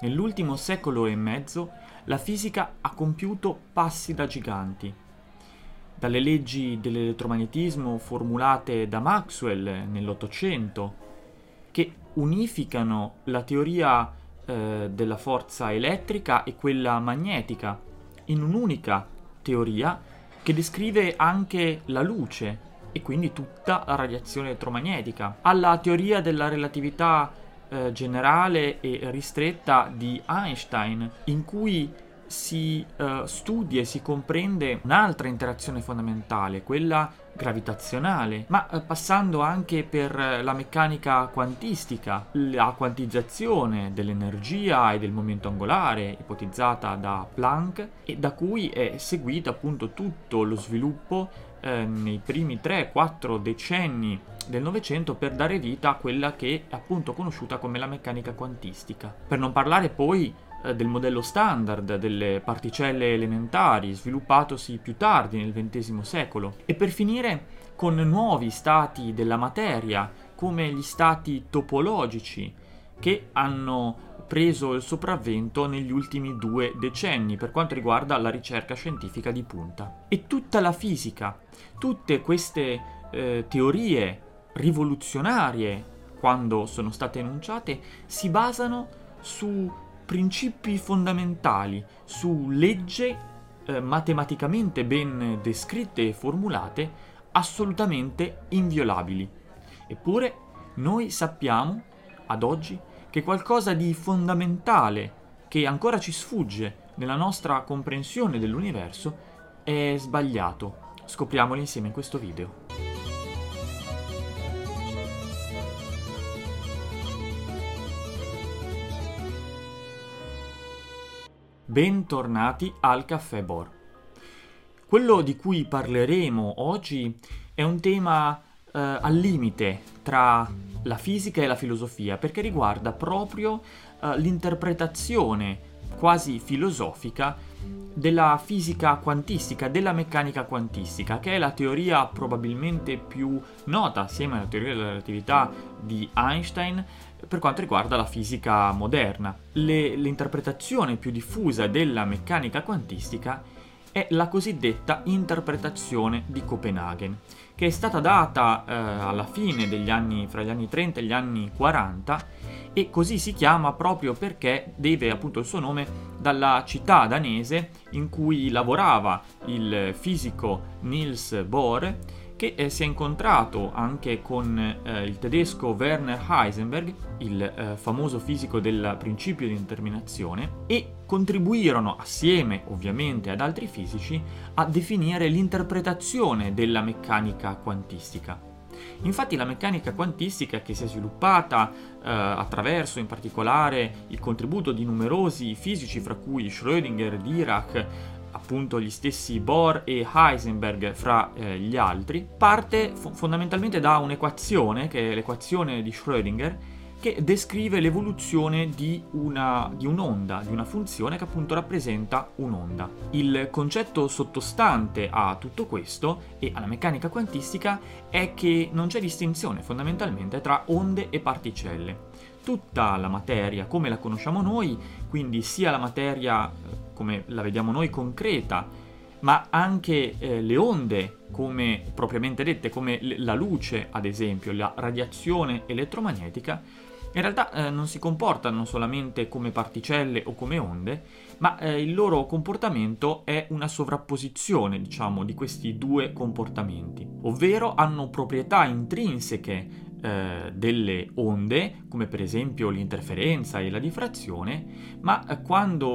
Nell'ultimo secolo e mezzo la fisica ha compiuto passi da giganti. Dalle leggi dell'elettromagnetismo formulate da Maxwell nell'800, che unificano la teoria della forza elettrica e quella magnetica in un'unica teoria che descrive anche la luce e quindi tutta la radiazione elettromagnetica, alla teoria della relatività generale e ristretta di Einstein, in cui si studia e si comprende un'altra interazione fondamentale, quella gravitazionale, ma passando anche per la meccanica quantistica, la quantizzazione dell'energia e del momento angolare ipotizzata da Planck e da cui è seguito appunto tutto lo sviluppo nei primi 3-4 decenni del Novecento per dare vita a quella che è appunto conosciuta come la meccanica quantistica. Per non parlare poi del modello standard delle particelle elementari, sviluppatosi più tardi nel XX secolo, e per finire con nuovi stati della materia, come gli stati topologici, che hanno preso il sopravvento negli ultimi 2 decenni per quanto riguarda la ricerca scientifica di punta. E tutta la fisica, tutte queste teorie rivoluzionarie, quando sono state enunciate, si basano su principi fondamentali, su leggi matematicamente ben descritte e formulate, assolutamente inviolabili. Eppure noi sappiamo ad oggi che qualcosa di fondamentale che ancora ci sfugge nella nostra comprensione dell'universo è sbagliato. Scopriamolo insieme in questo video. Bentornati al Caffè Bohr. Quello di cui parleremo oggi è un tema al limite tra la fisica e la filosofia, perché riguarda proprio l'interpretazione quasi filosofica della fisica quantistica, della meccanica quantistica, che è la teoria probabilmente più nota, assieme alla teoria della relatività di Einstein, per quanto riguarda la fisica moderna. L'interpretazione più diffusa della meccanica quantistica è la cosiddetta interpretazione di Copenaghen, che è stata data alla fine degli anni, fra gli anni 30 e gli anni 40, e così si chiama proprio perché deve appunto il suo nome dalla città danese in cui lavorava il fisico Niels Bohr, che si è incontrato anche con il tedesco Werner Heisenberg, il famoso fisico del principio di determinazione, e contribuirono assieme, ovviamente, ad altri fisici a definire l'interpretazione della meccanica quantistica. Infatti la meccanica quantistica, che si è sviluppata attraverso in particolare il contributo di numerosi fisici, fra cui Schrödinger, Dirac, appunto gli stessi Bohr e Heisenberg fra gli altri, parte fondamentalmente da un'equazione, che è l'equazione di Schrödinger, che descrive l'evoluzione di un'onda, di una funzione che appunto rappresenta un'onda. Il concetto sottostante a tutto questo e alla meccanica quantistica è che non c'è distinzione fondamentalmente tra onde e particelle. Tutta la materia come la conosciamo noi, quindi sia la materia come la vediamo noi concreta, ma anche le onde, come propriamente dette, come la luce ad esempio, la radiazione elettromagnetica, in realtà non si comportano solamente come particelle o come onde, ma il loro comportamento è una sovrapposizione, diciamo, di questi due comportamenti, ovvero hanno proprietà intrinseche delle onde, come per esempio l'interferenza e la diffrazione, ma quando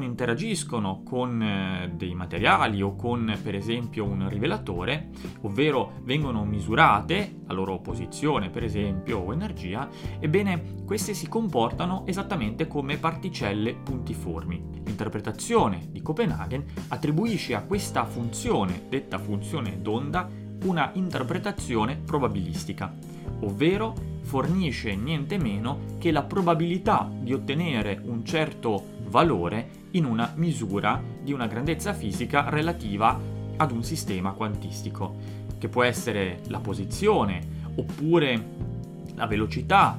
interagiscono con dei materiali o con per esempio un rivelatore, ovvero vengono misurate la loro posizione per esempio o energia, ebbene queste si comportano esattamente come particelle puntiformi. L'interpretazione di Copenaghen attribuisce a questa funzione, detta funzione d'onda, una interpretazione probabilistica, ovvero fornisce niente meno che la probabilità di ottenere un certo valore in una misura di una grandezza fisica relativa ad un sistema quantistico, che può essere la posizione, oppure la velocità,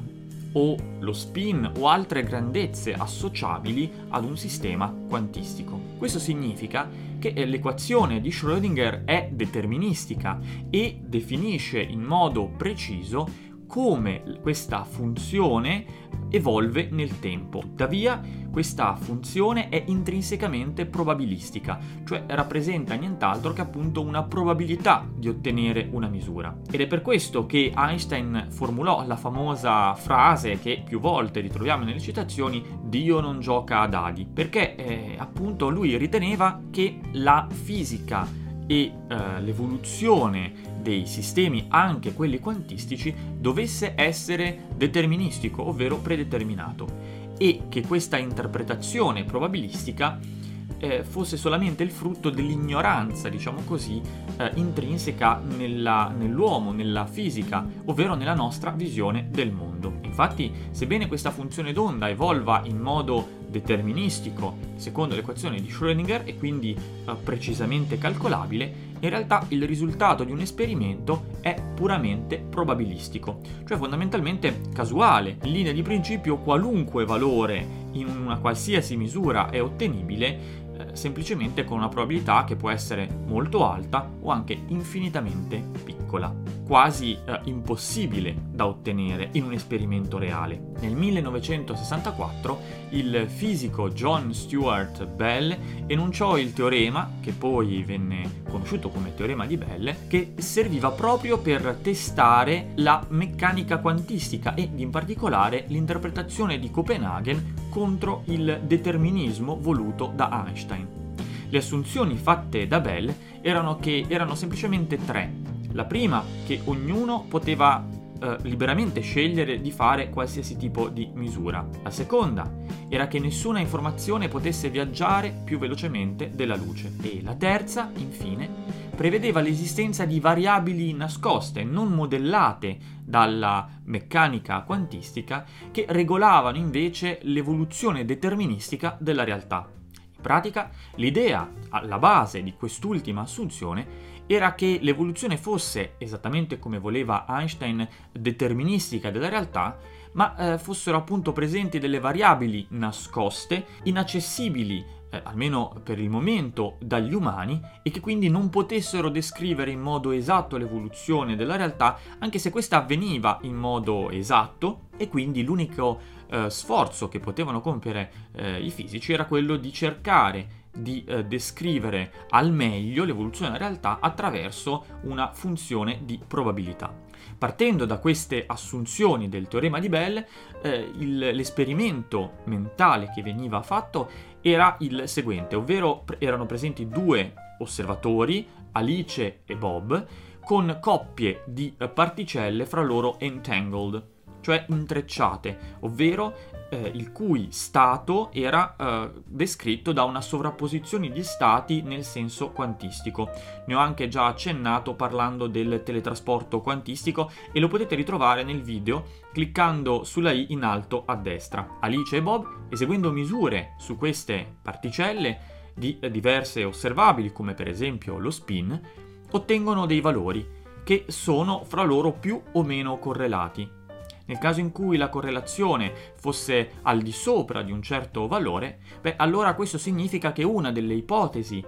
o lo spin o altre grandezze associabili ad un sistema quantistico. Questo significa che l'equazione di Schrödinger è deterministica e definisce in modo preciso come questa funzione evolve nel tempo. Tuttavia, questa funzione è intrinsecamente probabilistica, cioè rappresenta nient'altro che appunto una probabilità di ottenere una misura. Ed è per questo che Einstein formulò la famosa frase che più volte ritroviamo nelle citazioni: Dio non gioca a dadi, perché appunto lui riteneva che la fisica e l'evoluzione dei sistemi, anche quelli quantistici, dovesse essere deterministico, ovvero predeterminato, e che questa interpretazione probabilistica fosse solamente il frutto dell'ignoranza, diciamo così, intrinseca nell'uomo, nella fisica, ovvero nella nostra visione del mondo. Infatti, sebbene questa funzione d'onda evolva in modo deterministico secondo l'equazione di Schrödinger e quindi precisamente calcolabile, in realtà il risultato di un esperimento è puramente probabilistico, cioè fondamentalmente casuale. In linea di principio qualunque valore in una qualsiasi misura è ottenibile semplicemente con una probabilità che può essere molto alta o anche infinitamente piccola, quasi impossibile da ottenere in un esperimento reale. Nel 1964 il fisico John Stuart Bell enunciò il teorema, che poi venne conosciuto come Teorema di Bell, che serviva proprio per testare la meccanica quantistica e in particolare l'interpretazione di Copenaghen contro il determinismo voluto da Einstein. Le assunzioni fatte da Bell erano semplicemente tre. La prima, che ognuno poteva liberamente scegliere di fare qualsiasi tipo di misura. La seconda era che nessuna informazione potesse viaggiare più velocemente della luce. E la terza, infine, prevedeva l'esistenza di variabili nascoste, non modellate dalla meccanica quantistica, che regolavano invece l'evoluzione deterministica della realtà. In pratica, l'idea alla base di quest'ultima assunzione era che l'evoluzione fosse, esattamente come voleva Einstein, deterministica della realtà, ma fossero appunto presenti delle variabili nascoste, inaccessibili almeno per il momento dagli umani, e che quindi non potessero descrivere in modo esatto l'evoluzione della realtà, anche se questa avveniva in modo esatto, e quindi l'unico sforzo che potevano compiere i fisici era quello di cercare di descrivere al meglio l'evoluzione della realtà attraverso una funzione di probabilità. Partendo da queste assunzioni del teorema di Bell, l'esperimento mentale che veniva fatto era il seguente, ovvero erano presenti due osservatori, Alice e Bob, con coppie di particelle fra loro entangled, cioè intrecciate, ovvero il cui stato era descritto da una sovrapposizione di stati nel senso quantistico. Ne ho anche già accennato parlando del teletrasporto quantistico e lo potete ritrovare nel video cliccando sulla i in alto a destra. Alice e Bob, eseguendo misure su queste particelle di diverse osservabili, come per esempio lo spin, ottengono dei valori che sono fra loro più o meno correlati. Nel caso in cui la correlazione fosse al di sopra di un certo valore, allora questo significa che una delle ipotesi,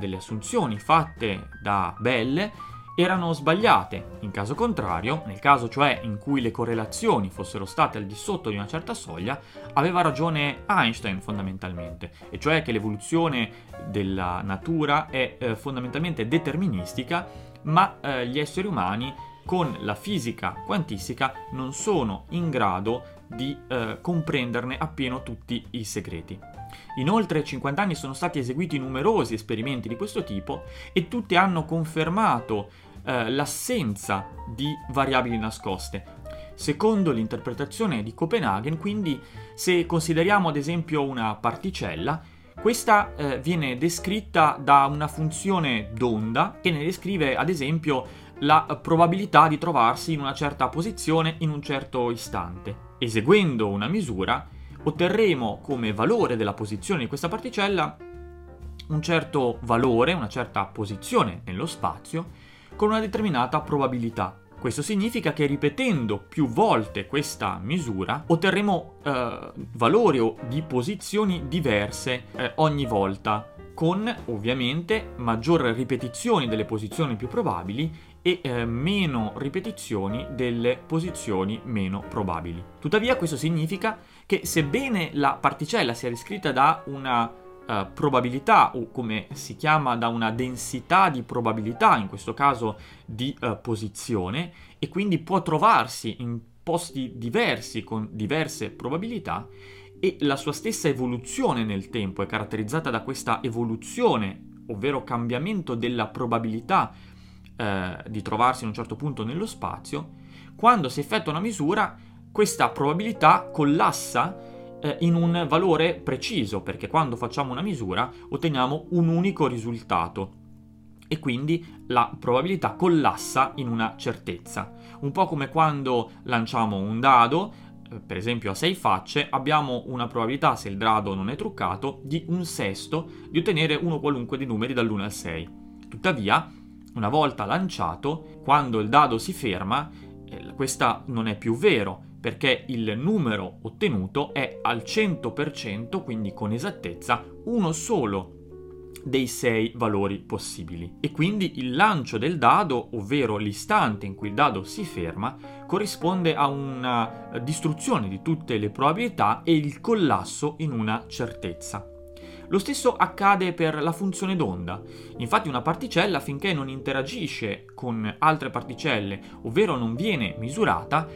delle assunzioni fatte da Bell erano sbagliate. In caso contrario, nel caso cioè in cui le correlazioni fossero state al di sotto di una certa soglia, aveva ragione Einstein fondamentalmente, e cioè che l'evoluzione della natura è fondamentalmente deterministica, ma gli esseri umani con la fisica quantistica non sono in grado di comprenderne appieno tutti i segreti. In oltre 50 anni sono stati eseguiti numerosi esperimenti di questo tipo e tutti hanno confermato l'assenza di variabili nascoste. Secondo l'interpretazione di Copenaghen, quindi, se consideriamo ad esempio una particella, questa viene descritta da una funzione d'onda che ne descrive ad esempio la probabilità di trovarsi in una certa posizione in un certo istante. Eseguendo una misura, otterremo come valore della posizione di questa particella un certo valore, una certa posizione nello spazio, con una determinata probabilità. Questo significa che ripetendo più volte questa misura otterremo valori o di posizioni diverse ogni volta, con ovviamente maggior ripetizione delle posizioni più probabili e meno ripetizioni delle posizioni meno probabili. Tuttavia questo significa che sebbene la particella sia descritta da una probabilità, o come si chiama, da una densità di probabilità, in questo caso di posizione, e quindi può trovarsi in posti diversi con diverse probabilità, e la sua stessa evoluzione nel tempo è caratterizzata da questa evoluzione, ovvero cambiamento della probabilità di trovarsi in un certo punto nello spazio, quando si effettua una misura questa probabilità collassa in un valore preciso, perché quando facciamo una misura otteniamo un unico risultato e quindi la probabilità collassa in una certezza, un po' come quando lanciamo un dado, per esempio a 6 facce, abbiamo una probabilità, se il dado non è truccato, di 1/6 di ottenere uno qualunque dei numeri dall'1 al 6. Tuttavia, una volta lanciato, quando il dado si ferma, questa non è più vero, perché il numero ottenuto è al 100%, quindi con esattezza, uno solo dei 6 valori possibili. E quindi il lancio del dado, ovvero l'istante in cui il dado si ferma, corrisponde a una distruzione di tutte le probabilità e il collasso in una certezza. Lo stesso accade per la funzione d'onda. Infatti una particella, finché non interagisce con altre particelle, ovvero non viene misurata,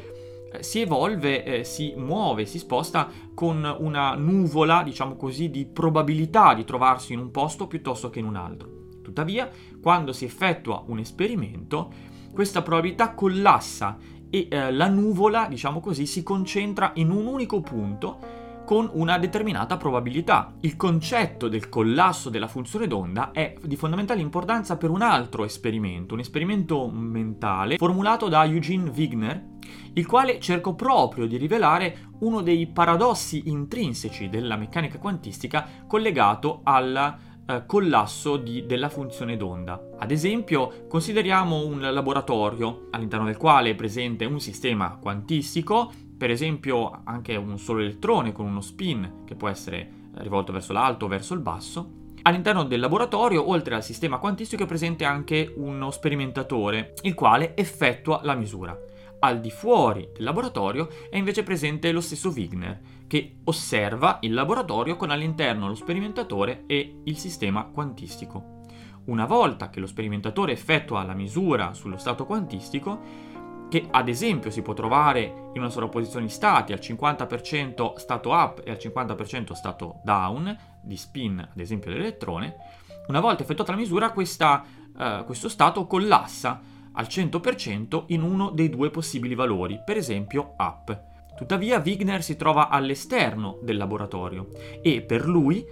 si evolve, si muove, si sposta con una nuvola, diciamo così, di probabilità di trovarsi in un posto piuttosto che in un altro. Tuttavia, quando si effettua un esperimento, questa probabilità collassa e la nuvola, diciamo così, si concentra in un unico punto con una determinata probabilità. Il concetto del collasso della funzione d'onda è di fondamentale importanza per un altro esperimento, un esperimento mentale formulato da Eugene Wigner, il quale cercò proprio di rivelare uno dei paradossi intrinseci della meccanica quantistica collegato al collasso della funzione d'onda. Ad esempio, consideriamo un laboratorio all'interno del quale è presente un sistema quantistico, per esempio anche un solo elettrone con uno spin che può essere rivolto verso l'alto o verso il basso. All'interno del laboratorio, oltre al sistema quantistico, è presente anche uno sperimentatore, il quale effettua la misura. Al di fuori del laboratorio è invece presente lo stesso Wigner, che osserva il laboratorio con all'interno lo sperimentatore e il sistema quantistico. Una volta che lo sperimentatore effettua la misura sullo stato quantistico, che ad esempio si può trovare in una sovrapposizione di stati, al 50% stato up e al 50% stato down, di spin ad esempio dell'elettrone, una volta effettuata la misura questo stato collassa al 100% in uno dei due possibili valori, per esempio up. Tuttavia Wigner si trova all'esterno del laboratorio e per lui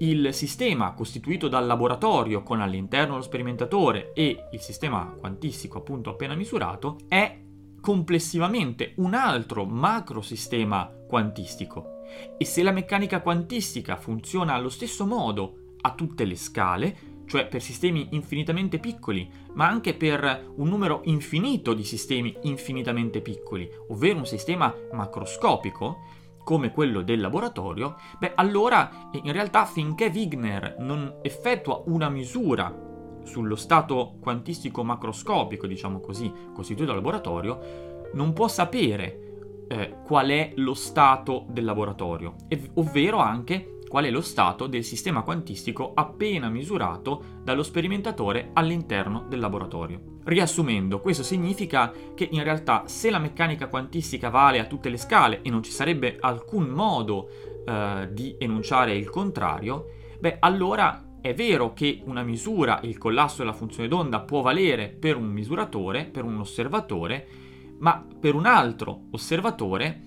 il sistema costituito dal laboratorio con all'interno lo sperimentatore e il sistema quantistico appunto appena misurato è complessivamente un altro macrosistema quantistico. E se la meccanica quantistica funziona allo stesso modo a tutte le scale, cioè per sistemi infinitamente piccoli, ma anche per un numero infinito di sistemi infinitamente piccoli, ovvero un sistema macroscopico, come quello del laboratorio, beh allora in realtà finché Wigner non effettua una misura sullo stato quantistico macroscopico, diciamo così, costituito dal laboratorio, non può sapere qual è lo stato del laboratorio, ovvero anche qual è lo stato del sistema quantistico appena misurato dallo sperimentatore all'interno del laboratorio. Riassumendo, questo significa che in realtà se la meccanica quantistica vale a tutte le scale e non ci sarebbe alcun modo di enunciare il contrario, beh allora è vero che una misura, il collasso della funzione d'onda, può valere per un misuratore, per un osservatore, ma per un altro osservatore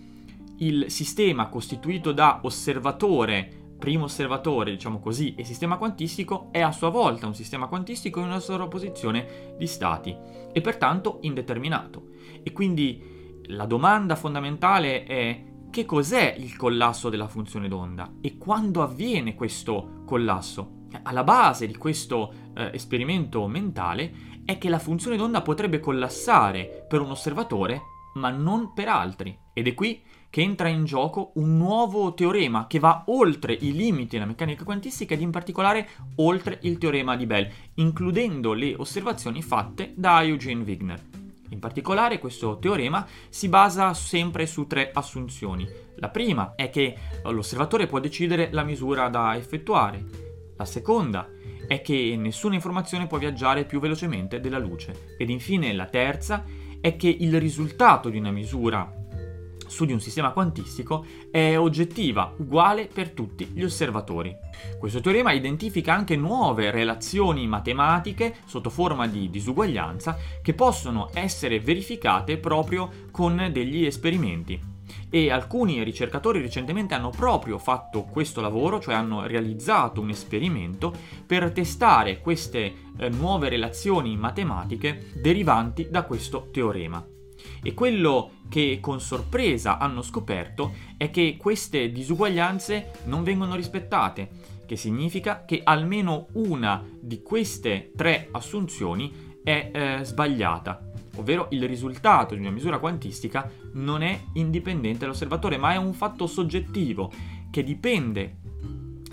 il sistema costituito da osservatore, primo osservatore, diciamo così, e sistema quantistico è a sua volta un sistema quantistico in una sovrapposizione di stati e pertanto indeterminato. E quindi la domanda fondamentale è: che cos'è il collasso della funzione d'onda e quando avviene questo collasso? Alla base di questo esperimento mentale è che la funzione d'onda potrebbe collassare per un osservatore, ma non per altri. Ed è qui che entra in gioco un nuovo teorema che va oltre i limiti della meccanica quantistica ed in particolare oltre il teorema di Bell, includendo le osservazioni fatte da Eugene Wigner. In particolare questo teorema si basa sempre su 3 assunzioni. La prima è che l'osservatore può decidere la misura da effettuare. La seconda è che nessuna informazione può viaggiare più velocemente della luce. Ed infine la terza è che il risultato di una misura su di un sistema quantistico è oggettiva, uguale per tutti gli osservatori. Questo teorema identifica anche nuove relazioni matematiche sotto forma di disuguaglianza che possono essere verificate proprio con degli esperimenti. E alcuni ricercatori recentemente hanno proprio fatto questo lavoro, cioè hanno realizzato un esperimento per testare queste nuove relazioni matematiche derivanti da questo teorema. E quello che con sorpresa hanno scoperto è che queste disuguaglianze non vengono rispettate, che significa che almeno una di queste 3 assunzioni è sbagliata, ovvero il risultato di una misura quantistica non è indipendente dall'osservatore, ma è un fatto soggettivo che dipende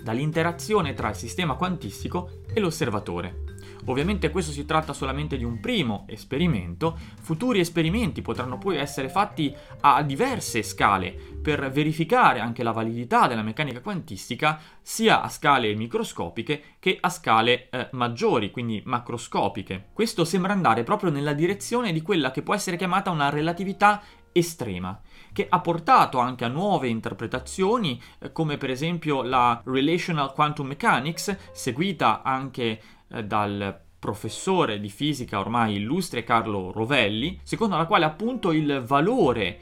dall'interazione tra il sistema quantistico e l'osservatore. Ovviamente questo si tratta solamente di un primo esperimento, futuri esperimenti potranno poi essere fatti a diverse scale per verificare anche la validità della meccanica quantistica sia a scale microscopiche che a scale maggiori, quindi macroscopiche. Questo sembra andare proprio nella direzione di quella che può essere chiamata una relatività estrema, che ha portato anche a nuove interpretazioni come per esempio la Relational Quantum Mechanics, seguita anche dal professore di fisica ormai illustre Carlo Rovelli, secondo la quale appunto il valore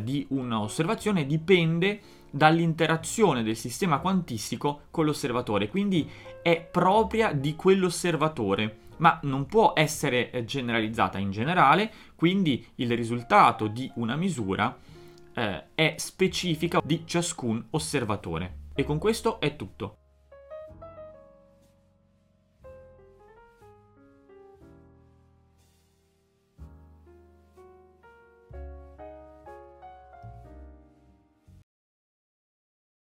di un'osservazione dipende dall'interazione del sistema quantistico con l'osservatore, quindi è propria di quell'osservatore, ma non può essere generalizzata in generale, quindi il risultato di una misura è specifica di ciascun osservatore. E con questo è tutto.